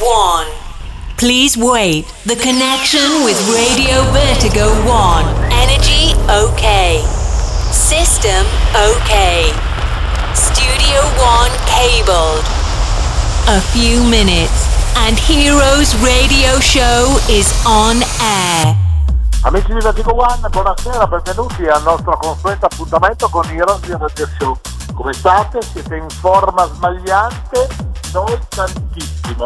One. Please wait. The connection with Radio Vertigo One. Energy okay. System okay. Studio One cabled. A few minutes and Heroes Radio Show is on air. Amici di Vertigo One, buonasera, benvenuti al nostro consueto appuntamento con Heroes Radio Show. Come state? Siete in forma smagliante? Noi tantissimo,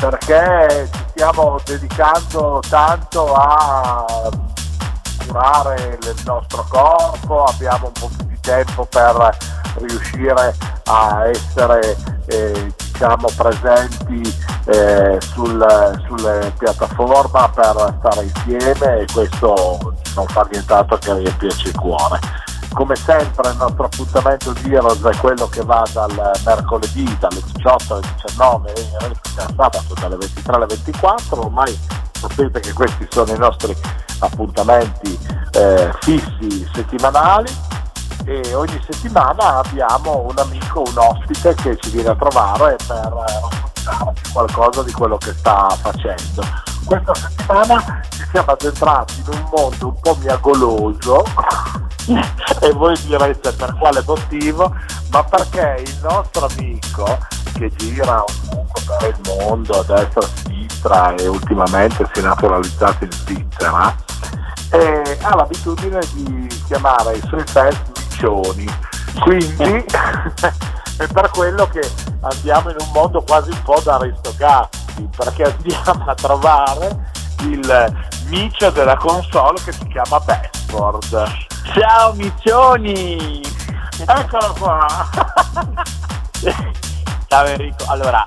perché ci stiamo dedicando tanto a curare il nostro corpo, abbiamo un po' più di tempo per riuscire a essere presenti sulle piattaforme per stare insieme, e questo non fa nient'altro che riempirci il cuore. Come sempre il nostro appuntamento di Heroes è quello che va dal mercoledì dalle 18 alle 19 e dal sabato dalle 23 alle 24, ormai sapete che questi sono i nostri appuntamenti fissi settimanali, e ogni settimana abbiamo un amico, un ospite che ci viene a trovare per raccontarci qualcosa di quello che sta facendo. Questa settimana ci siamo addentrati in un mondo un po' miagoloso e voi direte per quale motivo, ma perché il nostro amico che gira un poco per il mondo a destra e a sinistra e ultimamente si è naturalizzato in Svizzera ha l'abitudine di chiamare i suoi fans miccioni, quindi è per quello che andiamo in un mondo quasi un po' da aristocratici, perché andiamo a trovare il micio della console che si chiama Besford. Ciao miccioni! Eccolo qua! Ciao Enrico, allora,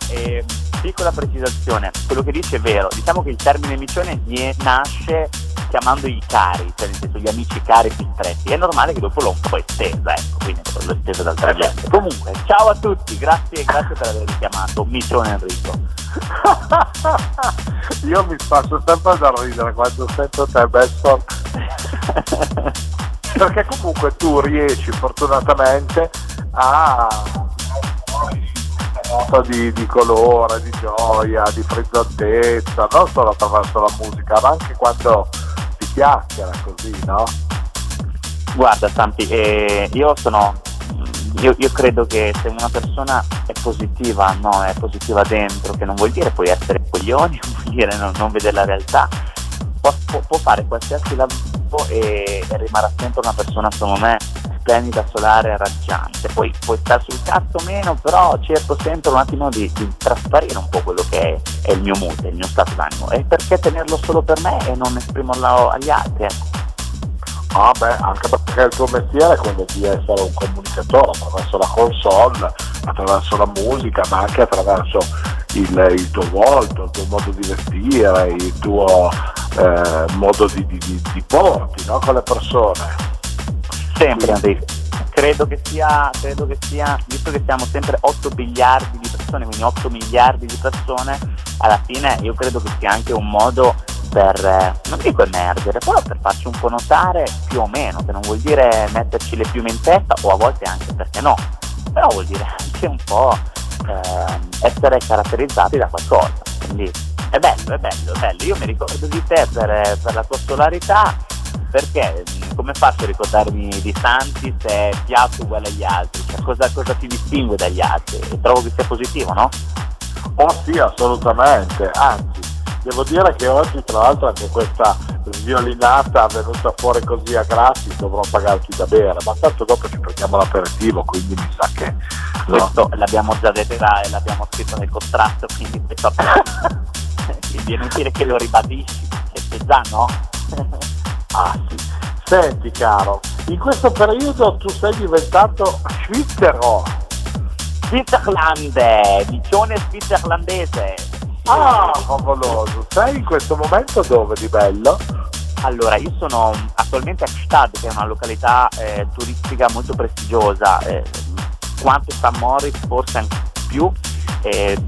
piccola precisazione, quello che dice è vero, diciamo che il termine miccione nasce chiamando i cari, cioè nel senso gli amici cari più stretti, è normale che dopo l'ho un po' estesa, ecco, quindi l'ho estesa dal tragetto. Comunque, ciao a tutti, grazie per aver richiamato miccione Enrico. Io mi faccio sempre da ridere quando sento te, Besford. Perché comunque tu riesci fortunatamente a di colore, di gioia, di frizzantezza, non solo attraverso la musica, ma anche quando si chiacchiera così, no? Guarda Santi, io credo che se una persona è positiva, no, è positiva dentro, che non vuol dire poi essere coglioni, vuol dire non vedere la realtà, può fare qualsiasi lavoro e rimarrà sempre una persona, secondo me, splendida, solare e raggiante. Poi puoi stare sul cazzo meno, però cerco sempre un attimo di trasparire un po' quello che è il mio mood, il mio stato d'animo. E perché tenerlo solo per me e non esprimerlo agli altri? Ah beh, anche perché il tuo mestiere è quello di essere un comunicatore attraverso la console, attraverso la musica, ma anche attraverso il tuo volto, il tuo modo di vestire, il tuo modo di porti, no, con le persone. Sempre, Enrico. Credo che sia, visto che siamo sempre 8 miliardi di persone, quindi 8 miliardi di persone, alla fine io credo che sia anche un modo per, non dico emergere, però per farci un po' notare più o meno, che non vuol dire metterci le piume in testa, o a volte anche perché no, però vuol dire anche un po' essere caratterizzati da qualcosa, quindi è bello, io mi ricordo di te per la tua solarità, perché come faccio a ricordarmi di Santi se è piatto uguale agli altri, cioè cosa ti distingue dagli altri, e trovo che sia positivo, no? Oh sì, assolutamente, anzi devo dire che oggi tra l'altro anche questa violinata venuta fuori così a gratis, dovrò pagarti da bere, ma tanto dopo ci prendiamo l'aperitivo, quindi mi sa che no. Questo l'abbiamo già detto e l'abbiamo scritto nel contratto, quindi questo quindi è inutile che lo ribadisci, perché già no? Ah sì, senti caro, in questo periodo tu sei diventato Svizzerlande, micione svizzerlandese. Ah, favoloso! Sei in questo momento dove di bello? Allora, io sono attualmente a Kitzbühel, che è una località turistica molto prestigiosa, quanto Sankt Moritz, forse anche più,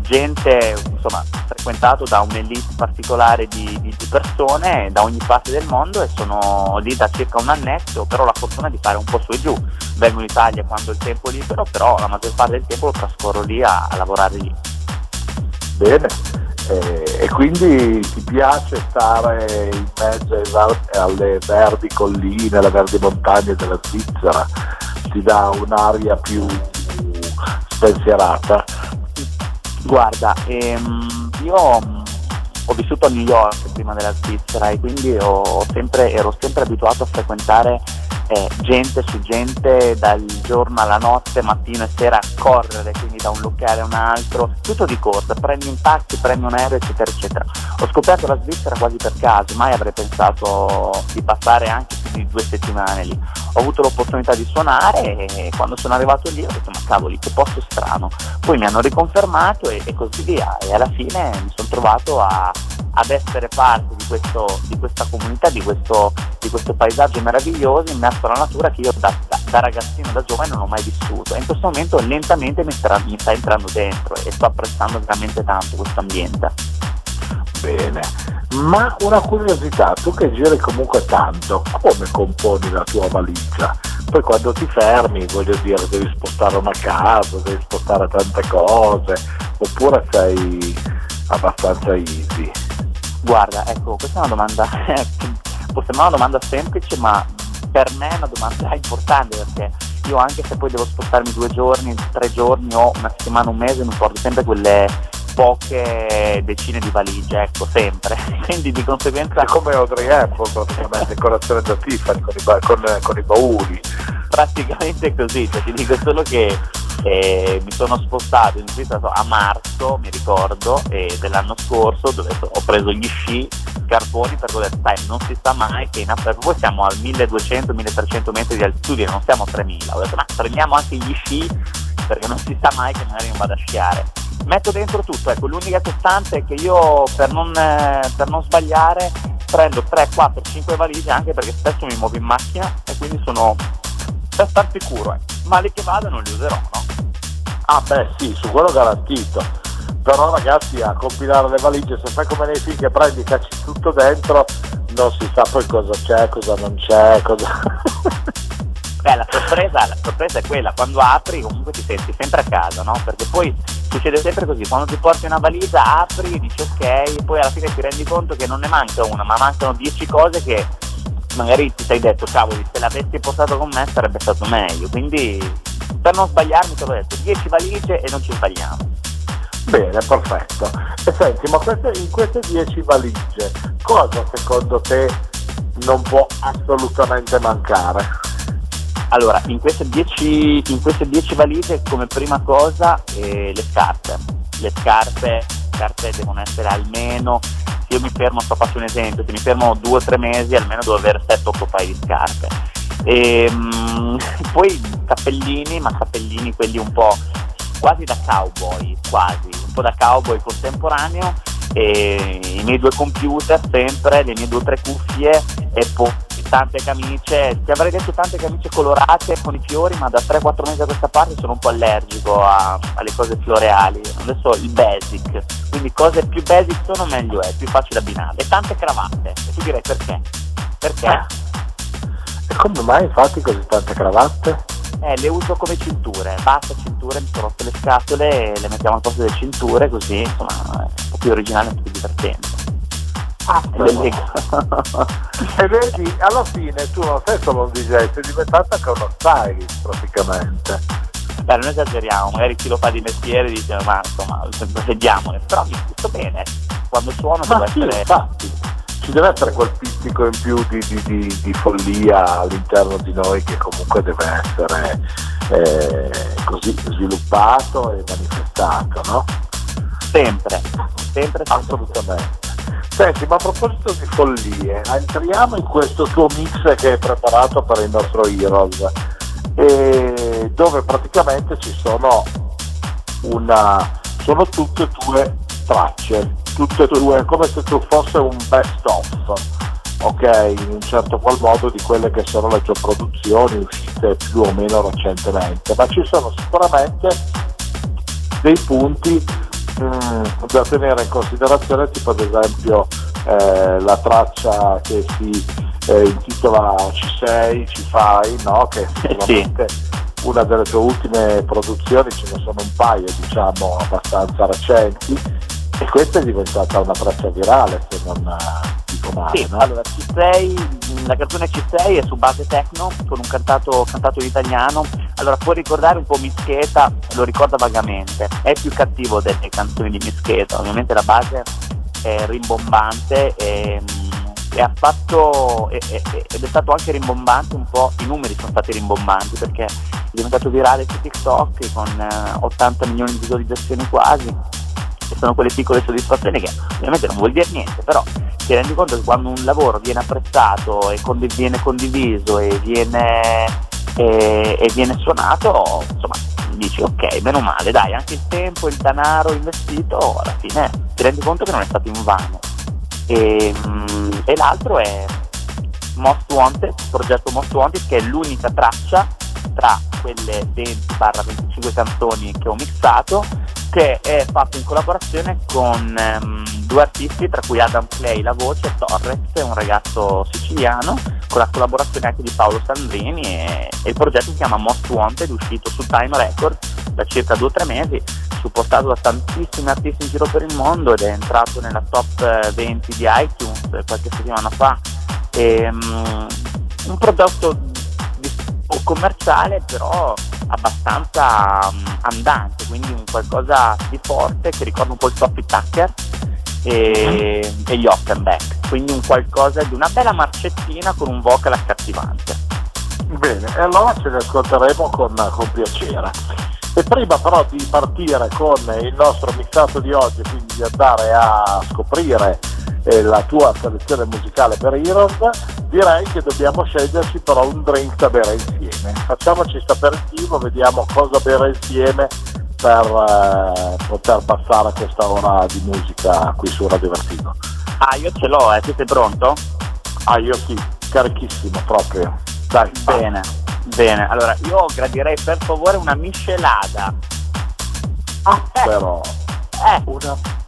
gente insomma frequentato da un'elite particolare di persone da ogni parte del mondo, e sono lì da circa un annetto, però ho la fortuna di fare un po' su e giù, vengo in Italia quando ho il tempo libero, però la maggior parte del tempo lo trascorro lì a lavorare lì. Bene, E quindi ti piace stare in mezzo alle verdi colline, alle verdi montagne della Svizzera, ti dà un'aria più spensierata? Guarda, io ho vissuto a New York prima della Svizzera e quindi ero sempre abituato a frequentare gente su gente, dal giorno alla notte, mattino e sera, a correre, quindi da un locale a un altro, tutto di corsa, prendi un taxi, prendi un aereo, eccetera eccetera. Ho scoperto la Svizzera quasi per caso, mai avrei pensato di passare anche più di 2 settimane lì. Ho avuto l'opportunità di suonare e quando sono arrivato lì ho detto: ma cavoli, che posto strano. Poi mi hanno riconfermato e così via, e alla fine mi sono trovato ad essere parte di questa comunità, di questo paesaggio meraviglioso immerso nella natura che io da ragazzino, da giovane non ho mai vissuto, e in questo momento lentamente mi sta entrando dentro e sto apprezzando veramente tanto questo ambiente. Bene, ma una curiosità, tu che giri comunque tanto, come componi la tua valigia? Poi quando ti fermi, voglio dire, devi spostare una casa, devi spostare tante cose, oppure sei abbastanza easy? Guarda, ecco, questa è una domanda, può sembrare una domanda semplice, ma per me è una domanda importante, perché io, anche se poi devo spostarmi 2 giorni, 3 giorni o una settimana, un mese, mi porto sempre quelle poche decine di valigie, ecco, sempre. Quindi di conseguenza è come Audrey Hepburn, praticamente, colazione da Tiffany con i bauli. Praticamente così, cioè, ti dico solo che mi sono spostato in Svizzera a marzo, mi ricordo, dell'anno scorso, dove ho preso gli sci, scarponi, perché ho detto: sai, non si sta mai che in aperto, poi siamo al 1200-1300 metri di altitudine, non siamo a 3000, ho detto: ma prendiamo anche gli sci, perché non si sta mai che magari non vado a sciare. Metto dentro tutto, ecco, l'unica costante è che io per non sbagliare prendo 3, 4, 5 valigie, anche perché spesso mi muovo in macchina e quindi sono per star sicuro, male che vada non li userò, no? Ah beh sì, su quello garantito, però ragazzi, a compilare le valigie, se fai come nei film che prendi, cacci tutto dentro, non si sa poi cosa c'è, cosa non c'è, cosa... Beh, la sorpresa è quella, quando apri comunque ti senti sempre a casa, no? Perché poi succede sempre così, quando ti porti una valigia apri e dici ok, poi alla fine ti rendi conto che non ne manca una, ma mancano 10 cose che magari ti sei detto: cavoli, se l'avessi portato con me sarebbe stato meglio. Quindi per non sbagliarmi te l'ho detto, 10 valigie e non ci sbagliamo. Bene, perfetto. E senti, ma in queste 10 valigie cosa secondo te non può assolutamente mancare? Allora, in queste 10 valigie, come prima cosa, le scarpe devono essere almeno... Io mi fermo, sto facendo un esempio, se mi fermo 2 o 3 mesi almeno devo avere 7-8 paio di scarpe. Poi cappellini quelli un po' quasi da cowboy, contemporaneo, e i miei 2 computer sempre, le mie 2 o 3 cuffie e poi tante camicie. Ti avrei detto tante camicie colorate con i fiori, ma da 3-4 mesi a questa parte sono un po' allergico alle cose floreali. Adesso il basic, quindi cose più basic sono, meglio è più facile abbinare. E tante cravatte, e tu direi perché? E come mai infatti così tante cravatte? Le uso come cinture, basta cinture, mi sono rotte le scatole e le mettiamo al posto delle cinture, così insomma è un po' più originale e più divertente. E vedi, alla fine tu non sei solo un DJ, sei diventata anche uno stylist praticamente. Beh, non esageriamo, magari chi lo fa di mestiere dice: ma insomma, vediamole, però mi sto bene quando suono. Ma deve sì, essere... infatti, ci deve essere quel pizzico in più di follia all'interno di noi, che comunque deve essere così sviluppato e manifestato, no? Sempre assolutamente. Senti, ma a proposito di follie, entriamo in questo tuo mix che hai preparato per il nostro Heroes, e dove praticamente ci sono tutte e 2 tracce, tutte e 2, come se tu fosse un best of, ok, in un certo qual modo, di quelle che sono le tue produzioni uscite più o meno recentemente, ma ci sono sicuramente dei punti da tenere in considerazione, tipo ad esempio la traccia che si intitola Ci sei, ci fai, no? Che è sicuramente una delle tue ultime produzioni, ce ne sono un paio diciamo abbastanza recenti, E questa è diventata una traccia virale, se non dico male, sì, no? Allora, C6, la canzone C6 è su base techno, con un cantato italiano. Allora, puoi ricordare un po' Mischeta, lo ricorda vagamente, è più cattivo delle canzoni di Mischeta, ovviamente la base è rimbombante e ha fatto ed è stato anche rimbombante un po', i numeri sono stati rimbombanti perché è diventato virale su TikTok con 80 milioni di visualizzazioni quasi. Che sono quelle piccole soddisfazioni che ovviamente non vuol dire niente, però ti rendi conto che quando un lavoro viene apprezzato e viene condiviso e viene suonato, insomma dici ok, meno male, dai, anche il tempo, il denaro investito alla fine ti rendi conto che non è stato invano. E l'altro è Most Wanted, progetto Most Wanted, che è l'unica traccia tra quelle 20-25 canzoni che ho mixato, che è fatto in collaborazione con due artisti, tra cui Adam Clay, la voce, Torres, un ragazzo siciliano, con la collaborazione anche di Paolo Sandrini, e il progetto si chiama Most Wanted, uscito su Time Record da circa 2 o 3 mesi, supportato da tantissimi artisti in giro per il mondo, ed è entrato nella top 20 di iTunes qualche settimana fa. Un prodotto commerciale, però abbastanza andante, quindi un qualcosa di forte che ricorda un po' il Sophie Tucker e gli Offenbach, quindi un qualcosa di una bella marcettina con un vocal accattivante. Bene, e allora ce ne ascolteremo con piacere. E prima però di partire con il nostro mixato di oggi, quindi di andare a scoprire la tua selezione musicale per Heroes, direi che dobbiamo sceglierci però un drink da bere insieme. Facciamoci sta aperitivo, vediamo cosa bere insieme per poter passare questa ora di musica qui su Radio Vertigo. Ah, io ce l'ho, siete pronto? Ah, io sì, carichissimo proprio. Dai, bene, bene. Allora, io gradirei per favore una miscelata. Ah, però...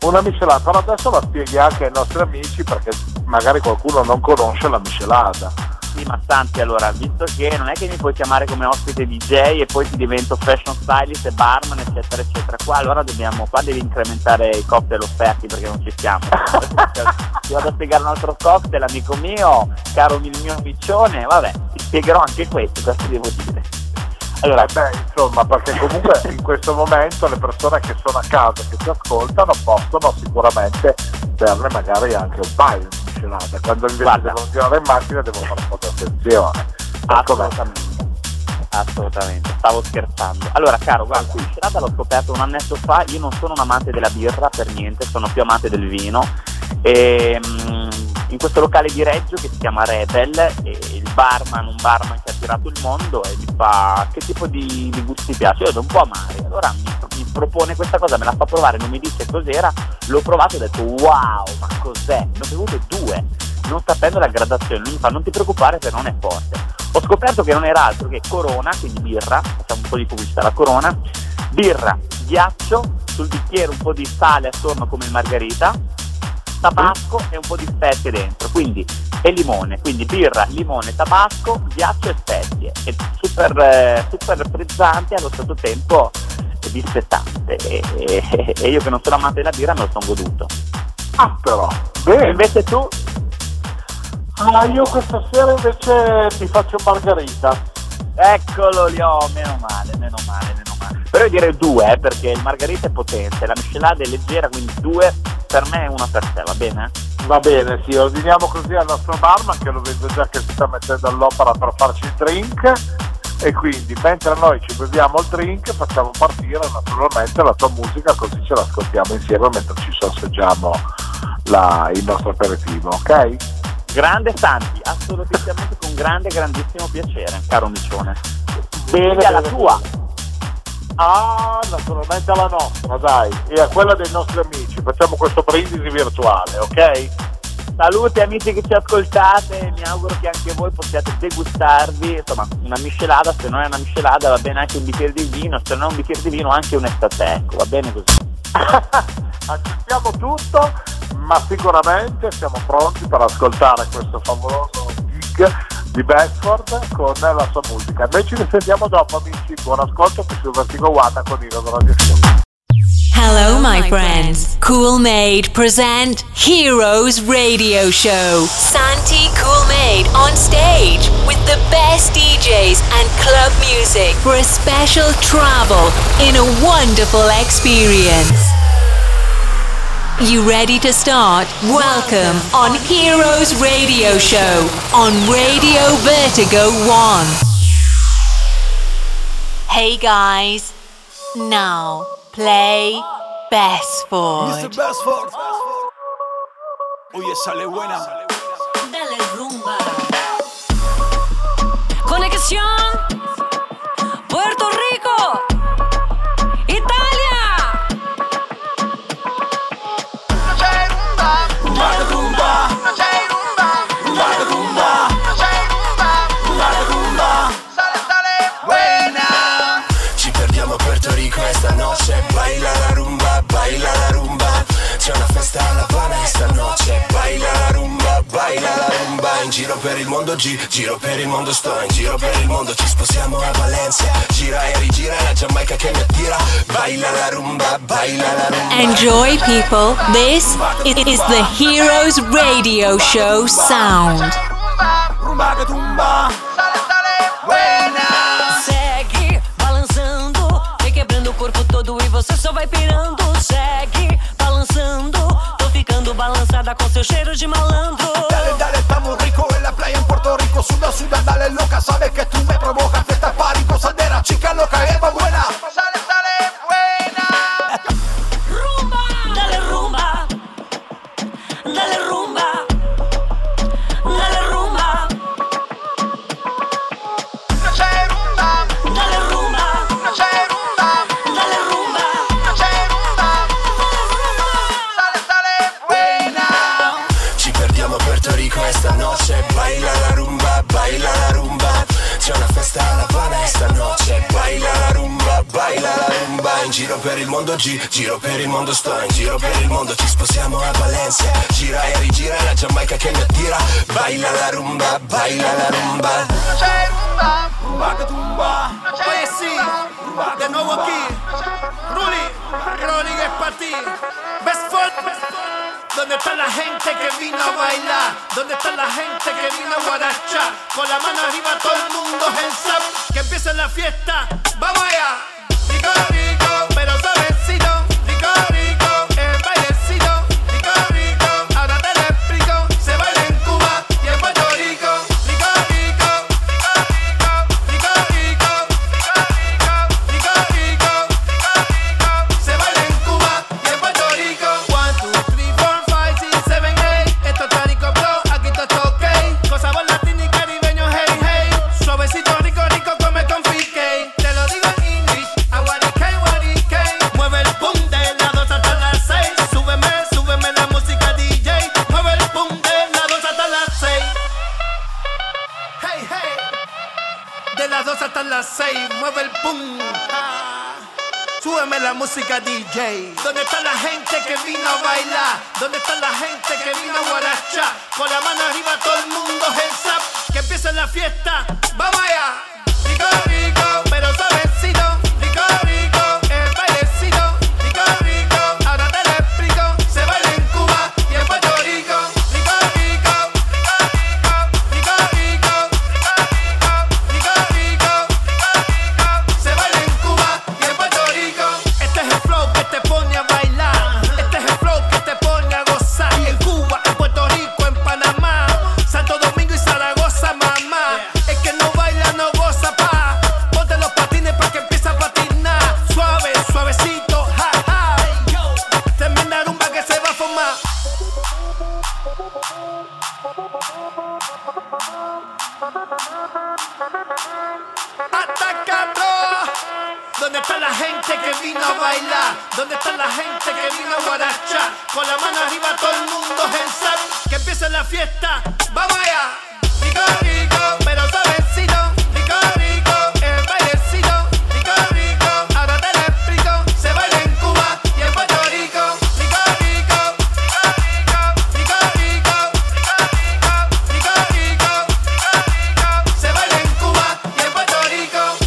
Una miscelata, però adesso la spieghi anche ai nostri amici, perché magari qualcuno non conosce la miscelata. Sì, ma tanti, allora, visto che non è che mi puoi chiamare come ospite DJ e poi ti divento fashion stylist e barman eccetera eccetera, qua allora qua devi incrementare i cocktail offerti, perché non ci siamo. Ti vado a spiegare un altro cocktail, amico mio, caro il mio piccione, vabbè, ti spiegherò anche questo devo dire. Allora, insomma, perché comunque in questo momento le persone che sono a casa, che ci ascoltano, possono sicuramente berne magari anche un paio di miscelate. Quando invece devono girare in macchina devono fare un po' di attenzione. Assolutamente, stavo scherzando. Allora, caro, guarda, la miscelata l'ho scoperta un annetto fa. Io non sono un amante della birra per niente, sono più amante del vino. In questo locale di Reggio che si chiama Rebel, e il barman, un barman che ha girato il mondo, e mi fa: che tipo di gusti piace? Io do un po' amari. Allora mi propone questa cosa, me la fa provare, non mi dice cos'era, l'ho provato e ho detto wow, ma cos'è? Ne ho bevute 2, non sapendo la gradazione. Lui mi fa: non ti preoccupare che non è forte. Ho scoperto che non era altro che Corona, quindi birra, facciamo un po' di pubblicità alla Corona, birra, ghiaccio, sul bicchiere un po' di sale attorno come il margherita, tabasco e un po' di spezie dentro, quindi, e limone, quindi birra, limone, tabasco, ghiaccio e spezie. È super super frizzante, allo stesso tempo dispettante, e io che non sono amante della birra me lo sono goduto. Ah, però bene. E invece tu? Ah, io questa sera invece ti faccio margherita. Eccolo lì, oh, meno male. Però io direi 2, perché il margherita è potente, la miscelata è leggera, quindi 2 per me e 1 per te, va bene? Va bene, sì, ordiniamo così al nostro barman, che lo vedo già che si sta mettendo all'opera per farci il drink, e quindi mentre noi ci beviamo il drink facciamo partire naturalmente la tua musica, così ce l'ascoltiamo insieme mentre ci sorseggiamo il nostro aperitivo, ok? Grande Santi, assolutamente, con grandissimo piacere, caro micione. Bene, alla tua! Ah, naturalmente alla nostra, dai, e a quella dei nostri amici. Facciamo questo brindisi virtuale, ok? Salute amici che ci ascoltate, mi auguro che anche voi possiate degustarvi, insomma, una miscelata. Se non è una miscelata va bene anche un bicchiere di vino, se non è un bicchiere di vino anche un ecco, va bene così. Accettiamo tutto, ma sicuramente siamo pronti per ascoltare questo favoloso gig di Besford con la sua musica. Noi ci risentiamo dopo, amici, buon ascolto qui su Vertigo One con il Radio Show. Hello, my friends. Coolmade present Heroes Radio Show. Santi Coolmade on stage with the best DJs and club music for a special travel in a wonderful experience. You ready to start? Welcome on Heroes Radio Show on Radio Vertigo One. Hey guys, now play Besford. Mr. Besford. Oye, sale buena. Dale rumba. Conexión Puerto Rico. Baila la rumba, c'è una festa alla Havana e stanotte. Baila la rumba, in giro per il mondo giro per il mondo sto, in giro per il mondo ci sposiamo a Valencia. Gira e rigira, è la Giamaica che mi attira. Baila la rumba, baila la rumba. Enjoy people, this is the Heroes Radio Show sound. Rumba che tumba, sale sale, buena. Segue balançando, vem quebrando o corpo todo e você só vai pirando. Segue balançando, tô ficando balançada com seu cheiro de malandro. Dale, dale, estamos rico en la playa en Puerto Rico. Suda, suda, dale loca, sabes que tú me provocas. Fiesta, party, gozadera, chica loca, Eva buena. Sale, sale, buena. Rumba, dale rumba, dale rumba, dale rumba. No c'è rumba, dale rumba, no c'è rumba, dale rumba. Stanotte, baila la rumba, c'è una festa alla Havana e stanotte. Baila la rumba, in giro per il mondo giro per il mondo sto, in giro per il mondo ci sposiamo a Valencia. Gira e rigira, è la Giamaica che mi attira. Baila la rumba, baila la rumba. Non c'è rumba, rumba che tumba. Oye sì, de nuovo qui, Ruli, Crónica es para ti. Best food. ¿Dónde está la gente que vino a bailar? ¿Dónde está la gente que vino a guarachar? Con la mano arriba todo el mundo en zap. Que empiece la fiesta, ¡vamos allá! Rico, rico, pero suavecito. Rico, rico, el bailecito. Rico, rico, ahora te lo explico. Se baila en Cuba y en Puerto Rico. Rico, rico, rico, rico, rico, rico, rico, rico, rico, rico, rico. Se baila en Cuba y en Puerto Rico. 1, 2, 3, 4, 5, 6, 7, 8. Esto está rico, bro, aquí todo está ok. Con sabor latino y caribeño, hey, hey. Suavecito, rico, rico, come con pique. Te lo digo en English, aguarique, guarique. Mueve el boom de la 2 hasta las 6. Súbeme la música DJ. Mueve el boom de la 2 hasta las 6. Hey, hey. De las 2 hasta las 6, mueve el boom. Súbeme la música DJ. ¿Dónde está la gente que vino a bailar? ¿Dónde está la gente que vino a guarachar? Con la mano arriba todo el mundo en zap. Que empiece la fiesta, ¡vamos allá! Rico, rico, pero suavecito. Rico, rico, el bailecito. Rico, rico, ahora te lo explico. Se baila en Cuba y en Puerto Rico. Rico, rico, rico, rico, rico, rico, rico, rico, rico, rico. Se baila en Cuba y en Puerto Rico. Este es el flow que te pone a bailar. Este es el flow que te pone a gozar. En Cuba, en Puerto Rico, en Panamá, Santo Domingo y Zaragoza, mamá. Es que no baila, no goza, pa. Ponte los patines pa' que empiece a patinar. Suave, suavecito, ja, ja. Tremenda rumba que se va a formar. ¡Atacando! ¿Dónde está la gente que vino a bailar? ¿Dónde está la gente que vino a guarachar? Con la mano arriba todo el mundo en zap. Que empiece la fiesta, ¡vamos allá! Rico, rico, pero suavecito. Rico, rico, el bailecito. Rico, rico, ahora te lo explico. Se baila en Cuba y en Puerto Rico. Rico, rico, rico, rico, rico, rico, rico, rico, rico, rico, rico. Se baila en Cuba y en Puerto Rico.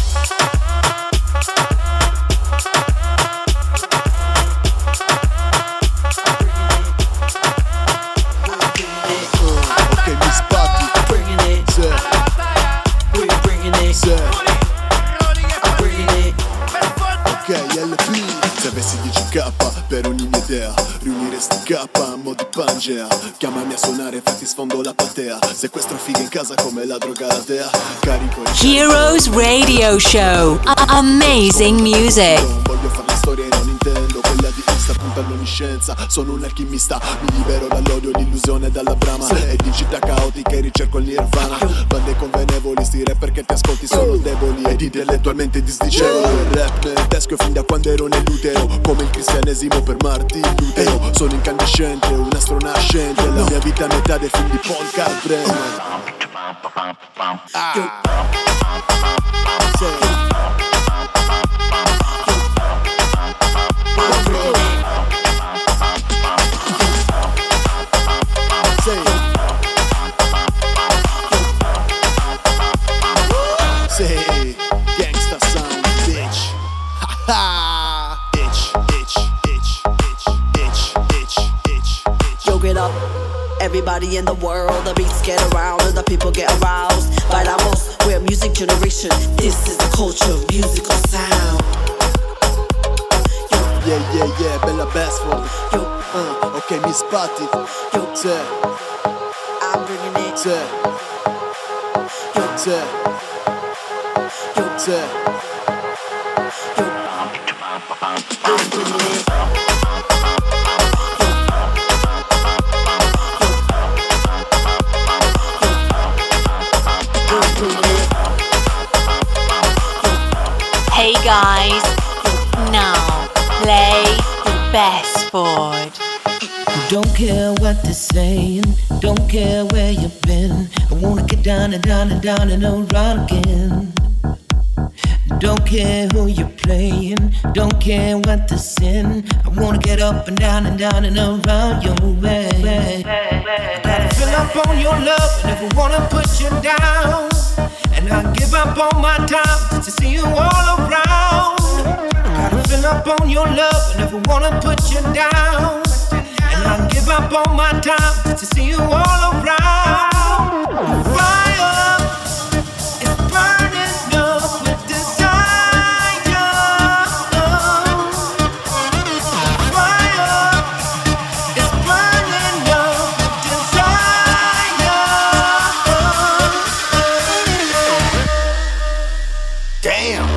scappa per ogni mia idea, riunire sti cappa a mo' di Pangea. Chiamami a suonare, fatti sfondo la platea, sequestro fighe in casa come la droga la dea. Carico Heroes Radio Show, amazing music. Non voglio fare la storia e non intendo quella di vista, punta all'onniscienza, sono un alchimista. Mi libero dall'odio, l'illusione dalla brama, e di città caotiche ricerco il Nirvana. Bande convenevoli, sti rapper che ti ascolti sono deboli ed intellettualmente disdicevoli. Il rap tedesco fin da quando ero nell'utero, come il cristianesimo per Martin Luther. Sono incandescente, un'astro nascente, la mia vita a metà dei film di Paul. Everybody in the world, the beats get around and the people get aroused. Bailamos, we're a music generation. This is the culture of musical sound. Yeah, yeah, yeah, bella Besford. Ok, mi spatti. I'm bringing it. I'm bringing it. Hey guys, now play Besford. Don't care what they're saying, don't care where you've been. I wanna get down and down and down and all right again. Don't care who you're playing, don't care what they're saying. I wanna get up and down and down and around your way. Gotta fill up on your love and never wanna push you down. And I give up on my time to see you all around. Gotta fill up on your love and never wanna put you down. And I give up on my time to see you all around. Fire is burning up with desire. Fire is burning up with desire. Damn.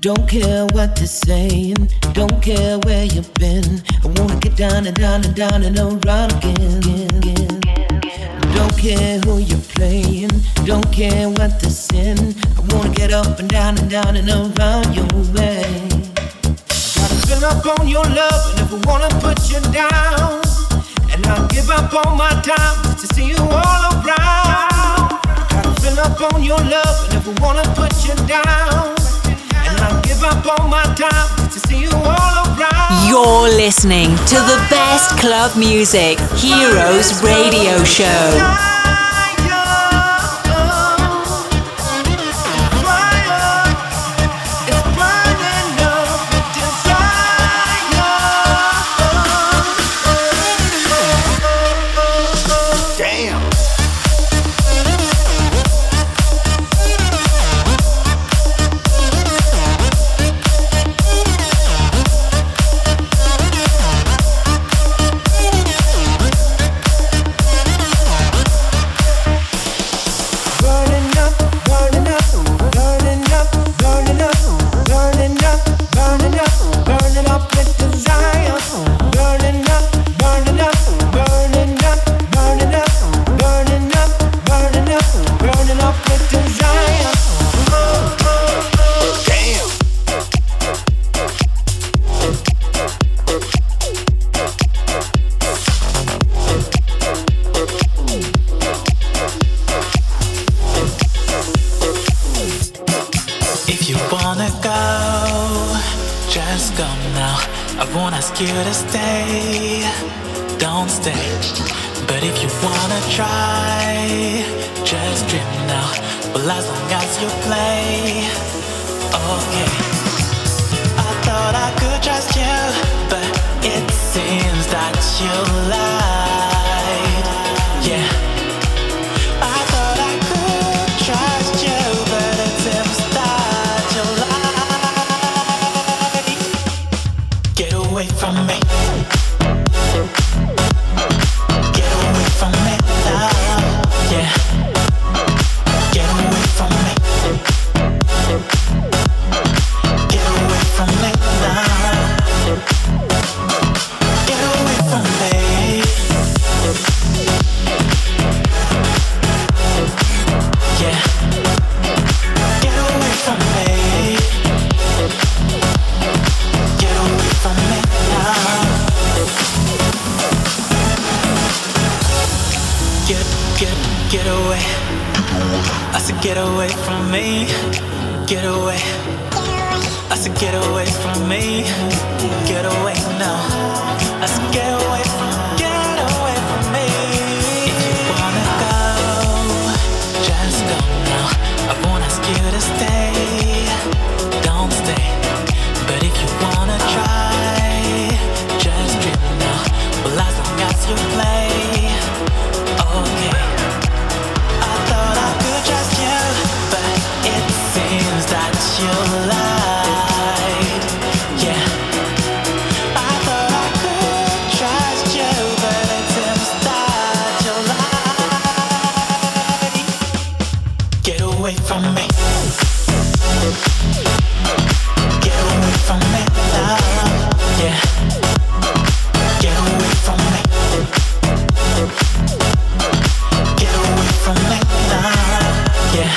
Don't care what they're saying, don't care where you've been. I wanna get down and down and down and all right again. Don't care who you're playing, don't care what they're saying. I wanna get up and down and down and around your way. Gotta fill up on your love and never wanna put you down. And I give up on my time to see you all around. Gotta fill up on your love and never wanna put you down. And I give up on my time to see you all around. You're listening to the best club music, Heroes Radio Show. As long as you play, okay. I thought thought I could trust you, but it seems that you lied. Yeah, I thought I could trust you, but it seems that you lied. Get away from me. Get away from me now. Yeah. Get away from me, get away. I said get away from me, get away now. I said get away from me. If you wanna go, just go now. I won't ask you to stay, don't stay. But if you wanna try, just dream now. Well, as long as you play, okay. You lied, yeah. I thought I could trust you, but it seems that you lied. Get away from me. Get away from me now, yeah. Get away from me. Get away from me now, yeah.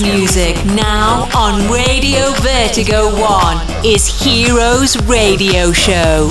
Music now on Radio Vertigo One is Heroes Radio Show.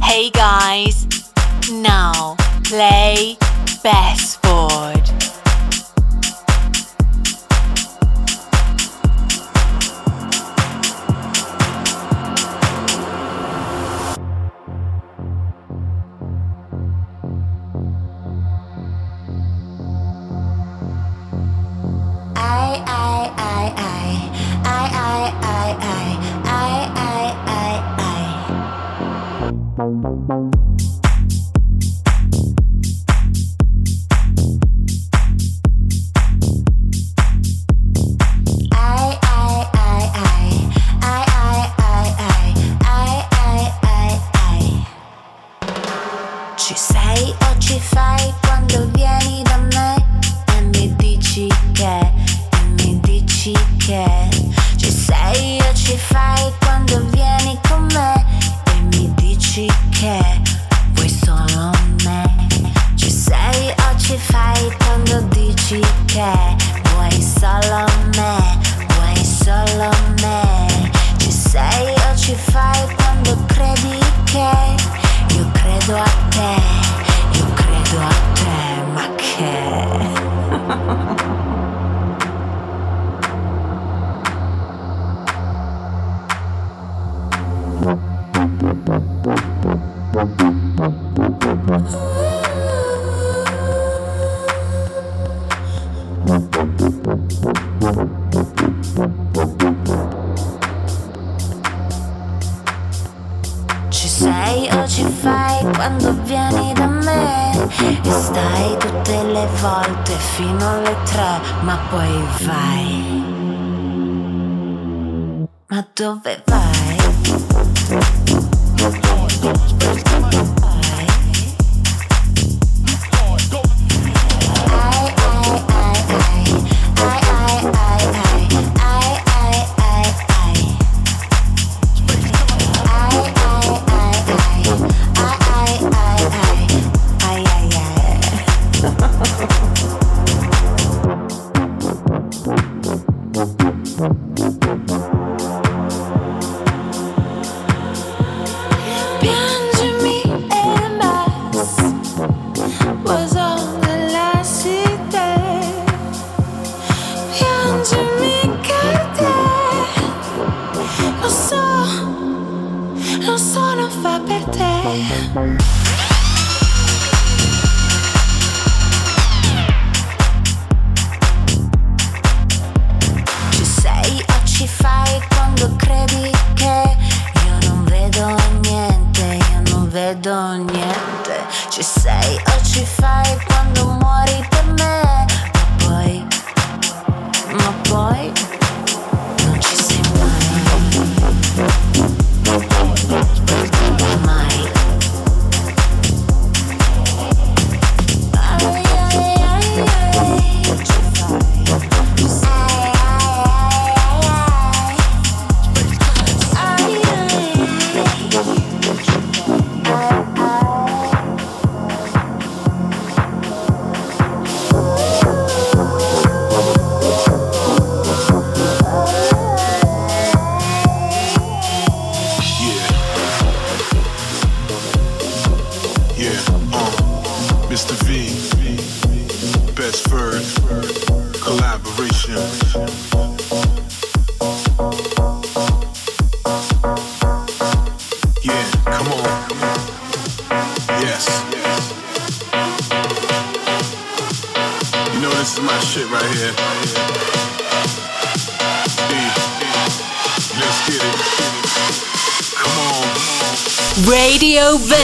Hey guys, now play Besford. Fino alle 3, ma poi vai. Ma dove vai? Piangimi. fa per te. Ci sei o ci fai quando muori per me, ma poi non ci sei mai. Ai ai ai ai, ci fai. Ai ai ai ai. Besford collaboration. Yeah, come on. Yes. You know this is my shit right here. Let's get it. Come on. Radio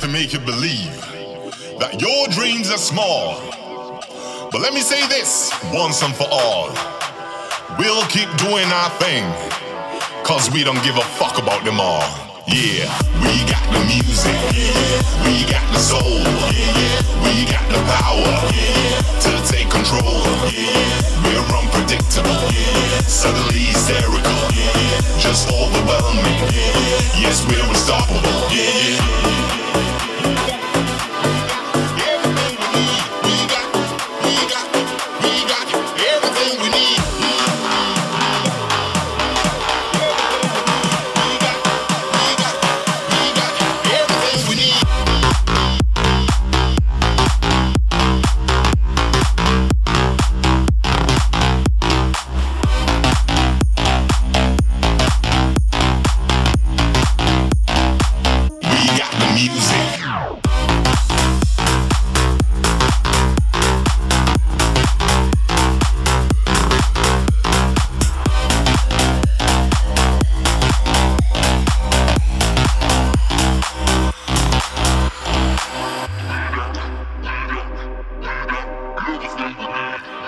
To make you believe that your dreams are small, but let me say this once and for all, we'll keep doing our thing, cause we don't give a fuck about them all. Yeah, we got the music, we got the soul, we got the power to take control. We're unpredictable, suddenly hysterical, just overwhelming. Yes, we're unstoppable.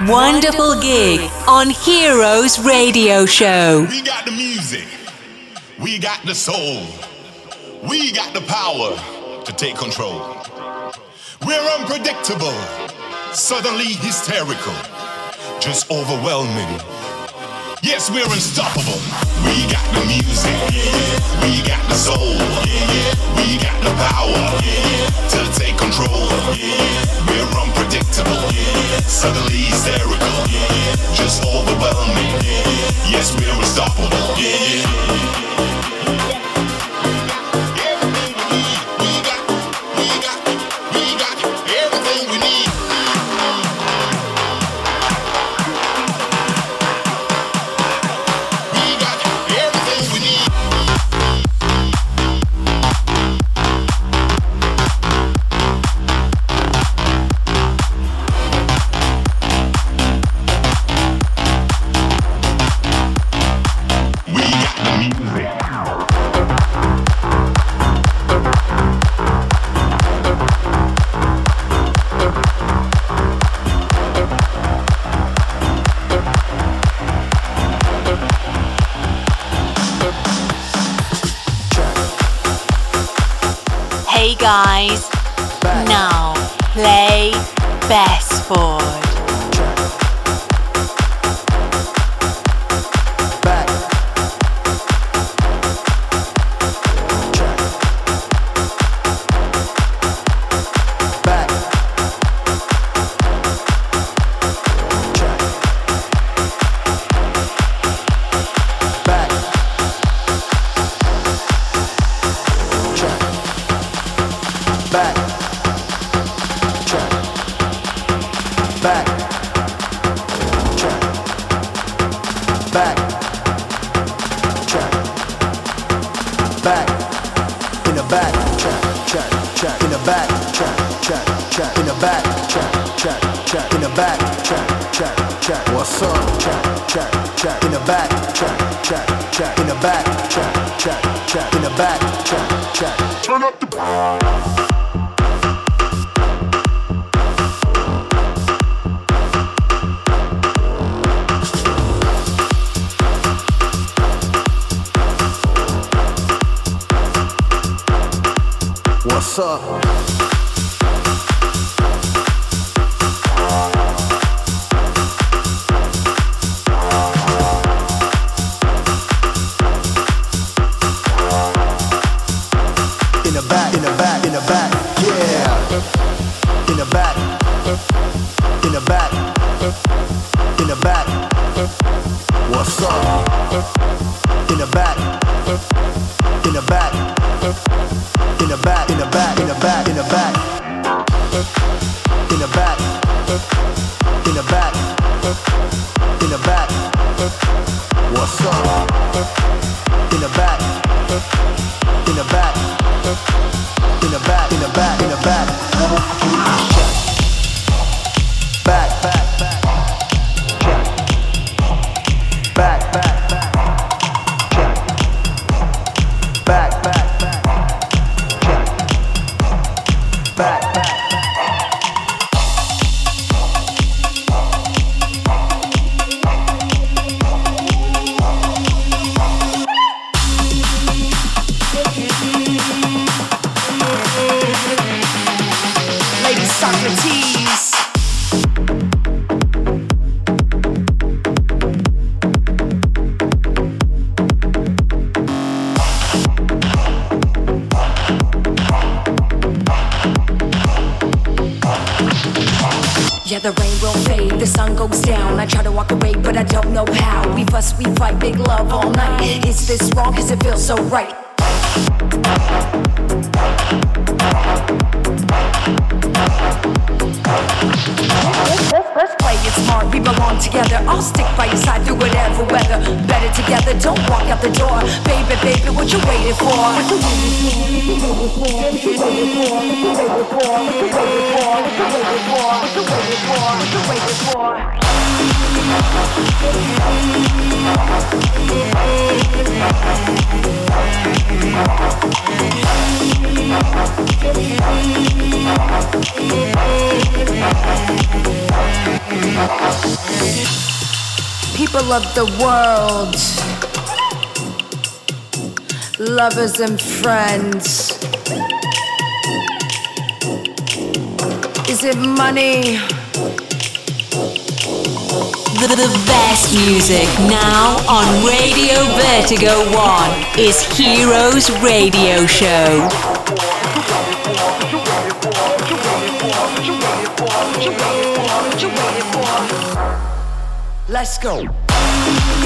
wonderful gig on Heroes Radio Show. We got the music, we got the soul, we got the power to take control. We're unpredictable, suddenly hysterical, just overwhelming. Yes, we're unstoppable. We got the music, we got the soul, we got the power to take control. We're unpredictable, suddenly hysterical, just overwhelming. Yes, we're unstoppable. Everything we need, we got everything we need. Guys, now play Besford. People of the world, lovers and friends, is it money? The best music now on Radio Vertigo One is Heroes Radio Show. Let's go.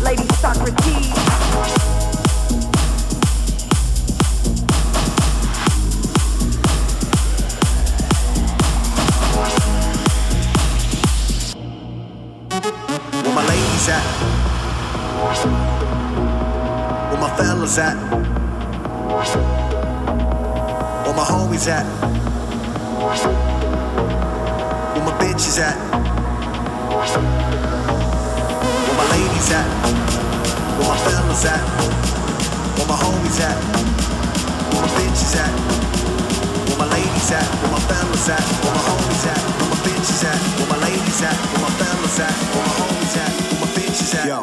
Lady Socrates, at? Where my homies at? Where my bitches at? Where my ladies at? Where my fellas at? Where my homies at? Where my bitches at? Where my ladies at? Where my fellas at? Where my homies at? Where my bitches at? Where my ladies at? Where my fellas at? Where my homies at? Where my bitches at? Yo.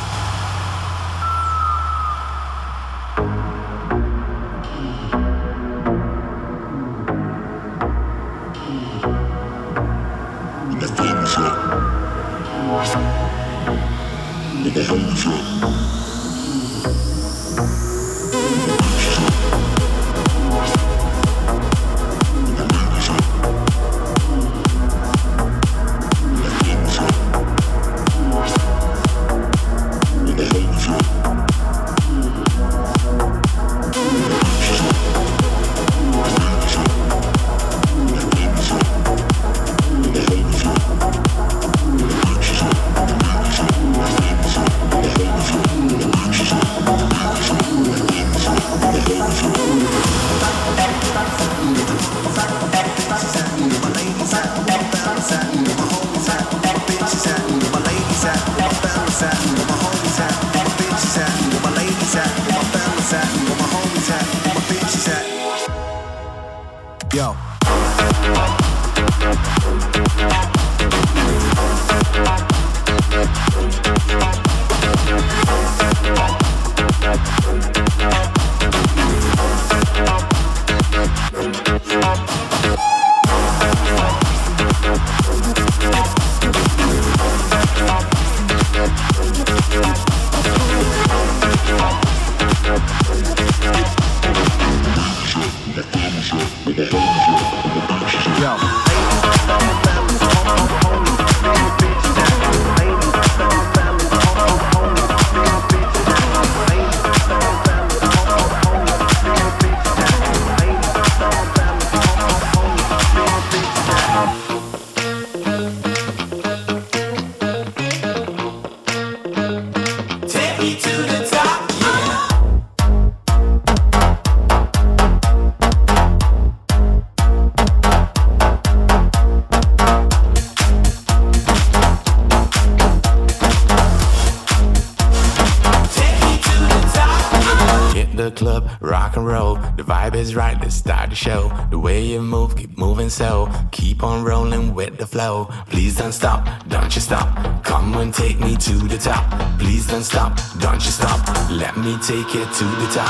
the club, rock and roll. The vibe is right, let's start the show. The way you move, keep moving so. Keep on rolling with the flow. Please don't stop, don't you stop. Come and take me to the top. Please don't stop, don't you stop. Let me take you to the top.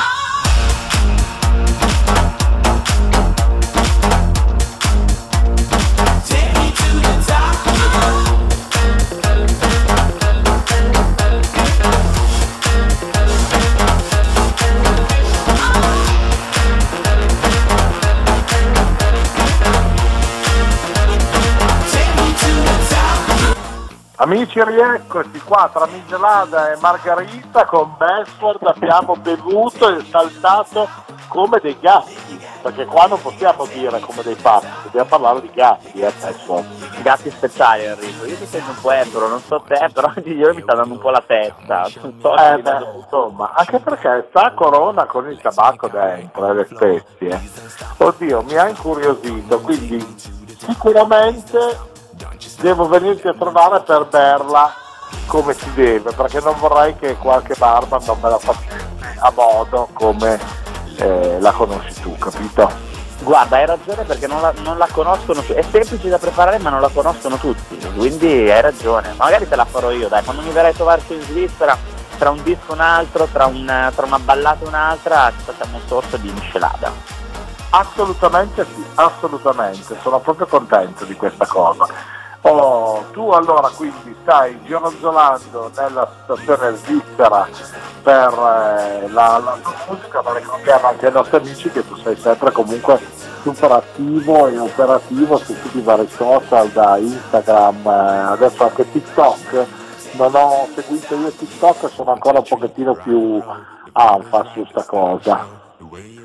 Amici, rieccoci qua tra Michelada e Margherita con Besford. Abbiamo bevuto e saltato come dei gatti, perché qua non possiamo dire come dei pazzi, dobbiamo parlare di gatti, Besford. Gatti speciali, Enrico. Io mi sento un po' etero, non so te, però io mi sta dando un po' la testa. Insomma, anche perché sta Corona con il tabacco dentro, le spezie. Oddio, mi ha incuriosito, quindi sicuramente devo venirti a trovare per berla come si deve, perché non vorrei che qualche barman non me la facesse a modo come la conosci tu, capito? Guarda, hai ragione, perché non la conoscono, è semplice da preparare ma non la conoscono tutti, quindi hai ragione, magari te la farò io, dai, quando mi verrai a trovare qui in Svizzera, tra un disco e un altro, tra una ballata e un'altra, ci facciamo un sorso di miscelata. Assolutamente sì, assolutamente, sono proprio contento di questa cosa. Oh, tu allora quindi stai gironzolando nella stazione svizzera per la musica, ma ricordiamo anche ai nostri amici che tu sei sempre comunque super attivo e operativo su tutti i vari social, da Instagram, adesso anche TikTok. Non ho seguito io TikTok, sono ancora un pochettino più alfa su sta cosa.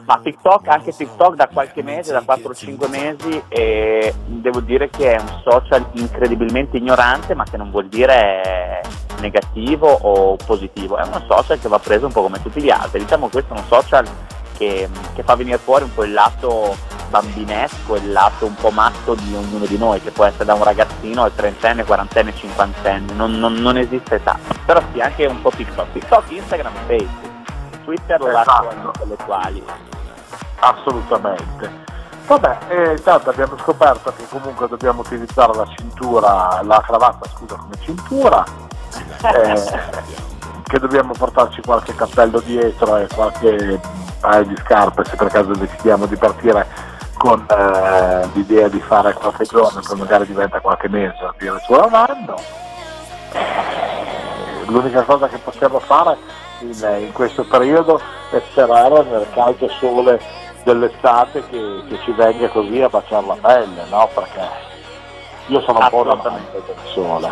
Ma TikTok, anche TikTok da qualche mese, da 4-5 mesi, e devo dire che è un social incredibilmente ignorante, ma che non vuol dire negativo o positivo, è uno social che va preso un po' come tutti gli altri, diciamo questo è un social che fa venire fuori un po' il lato bambinesco, il lato un po' matto di ognuno di noi, che può essere da un ragazzino al trentenne, quarantenne, cinquantenne, non esiste età, però sì, anche un po' TikTok, Instagram, Facebook, Twitter, esatto. Lo intellettuali. Assolutamente. Vabbè, intanto abbiamo scoperto che comunque dobbiamo utilizzare la cravatta come cintura, che dobbiamo portarci qualche cappello dietro e qualche paio di scarpe se per caso decidiamo di partire con l'idea di fare qualche giorno, che magari diventa qualche mese, a dire solo un anno. L'unica cosa che possiamo fare in questo periodo è sperare nel caldo sole dell'estate che ci venga così a baciare la pelle, no? Perché io sono un po' l'amante del sole.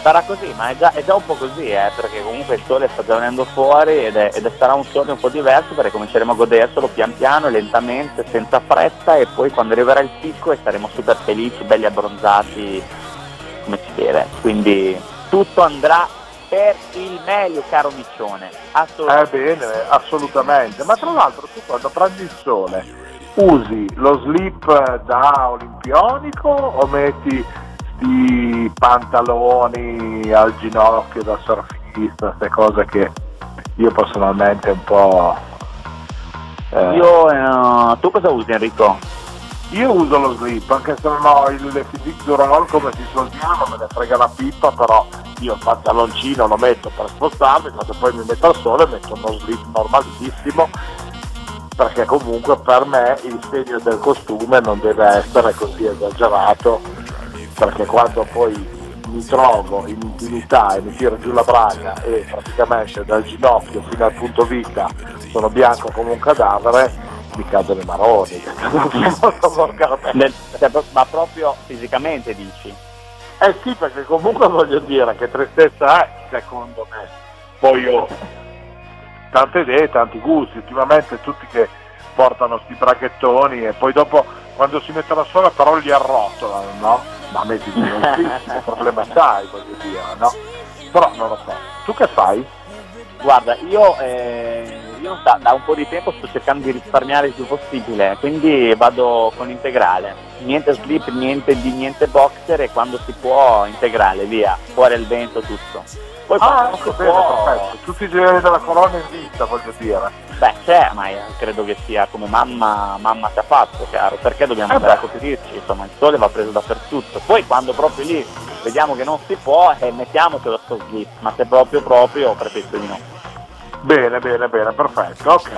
Sarà così, ma è già un po' così, perché comunque il sole sta già venendo fuori ed sarà un sole un po' diverso, perché cominceremo a goderselo pian piano, lentamente, senza fretta, e poi quando arriverà il picco e saremo super felici, belli abbronzati, come si deve. Quindi tutto andrà per il meglio, caro Miccione, assolutamente. Bene, assolutamente. Ma tra l'altro tu quando prendi il sole usi lo slip da olimpionico o metti sti pantaloni al ginocchio da surfista, queste cose che io personalmente un po'... Tu cosa usi, Enrico? Io uso lo slip, anche se non ho il physique du roll, come si suol dire, non me ne frega la pippa, però io il pantaloncino lo metto per spostarmi, quando poi mi metto al sole metto uno slip normalissimo, perché comunque per me il segno del costume non deve essere così esagerato, perché quando poi mi trovo in intimità e mi tiro giù la braga e praticamente dal ginocchio fino al punto vita sono bianco come un cadavere, di casa dei maroni, ma proprio fisicamente dici? Eh sì, perché comunque voglio dire che tristezza è, secondo me. Poi io tante idee, tanti gusti, ultimamente tutti che portano sti braghettoni e poi dopo quando si mettono sola però li arrotolano, no? Ma metti non sì, che problema c'hai, voglio dire, no? Però non lo so, tu che fai? Guarda, io io da un po' di tempo sto cercando di risparmiare il più possibile, quindi vado con integrale. Niente slip, niente boxer, e quando si può integrale, via, fuori al vento, tutto. Poi ecco, bene, perfetto. Tutti i generi della colonna in vita, voglio dire. Beh, c'è, ma credo che sia come mamma ci ha fatto, caro, perché dobbiamo andare a coprirci, insomma, il sole va preso dappertutto. Poi quando proprio lì vediamo che non si può, mettiamocelo sto slip, ma se proprio preferisco di no. Bene, perfetto, ok.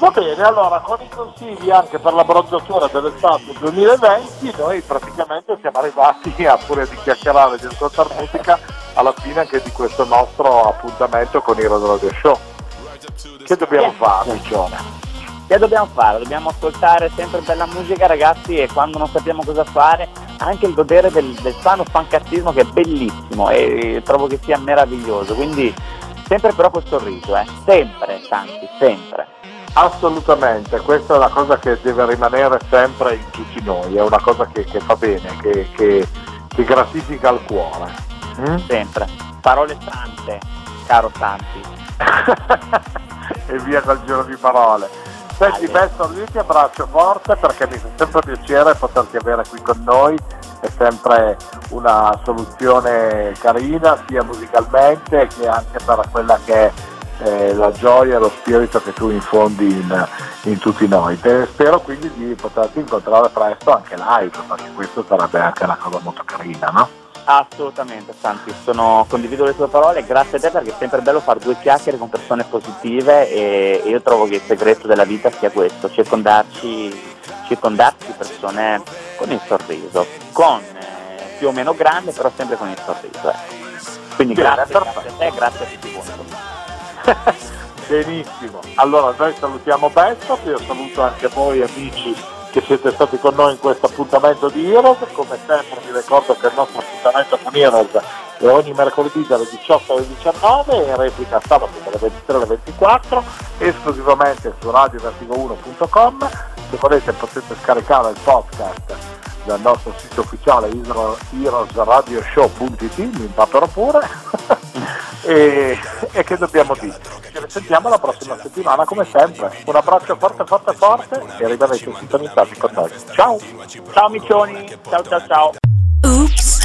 Va bene, allora con i consigli anche per la bronzatura dell'estate 2020 noi praticamente siamo arrivati, a furia di chiacchierare di ascoltare musica, alla fine anche di questo nostro appuntamento con Heroes Radio Show. Che dobbiamo fare, Mischeta? Che dobbiamo fare? Dobbiamo ascoltare sempre bella musica, ragazzi, e quando non sappiamo cosa fare anche il godere del sano fancazzismo, che è bellissimo e trovo che sia meraviglioso, quindi sempre però col sorriso, sempre, tanti, sempre. Assolutamente, questa è una cosa che deve rimanere sempre in tutti noi, è una cosa che fa bene, che gratifica il cuore. Sempre, parole sante, caro Santi. E via col giro di parole. Senti, Besford, io ti abbraccio forte perché mi fa sempre piacere poterti avere qui con noi, è sempre una soluzione carina sia musicalmente che anche per quella che è la gioia e lo spirito che tu infondi in tutti noi. Spero quindi di poterti incontrare presto anche live, perché questo sarebbe anche una cosa molto carina, no? Assolutamente, Santi, condivido le tue parole, grazie a te, perché è sempre bello fare due chiacchiere con persone positive, e io trovo che il segreto della vita sia questo, circondarci persone con il sorriso, con più o meno grande, però sempre con il sorriso, Quindi bene, grazie a te, grazie a tutti voi. Benissimo, allora noi salutiamo Besford, io saluto anche voi amici che siete stati con noi in questo appuntamento di Heroes. Come sempre vi ricordo che il nostro appuntamento con Heroes è ogni mercoledì dalle 18 alle 19 e replica sabato dalle 23 alle 24 esclusivamente su radiovertigo1.com. se volete potete scaricare il podcast dal nostro sito ufficiale heroesradioshow.it, mi impapero pure. E che dobbiamo dire? Ci sentiamo la prossima settimana come sempre. Un abbraccio forte e rimanete sintonizzati con noi. Ciao miccioni, ciao. Oops,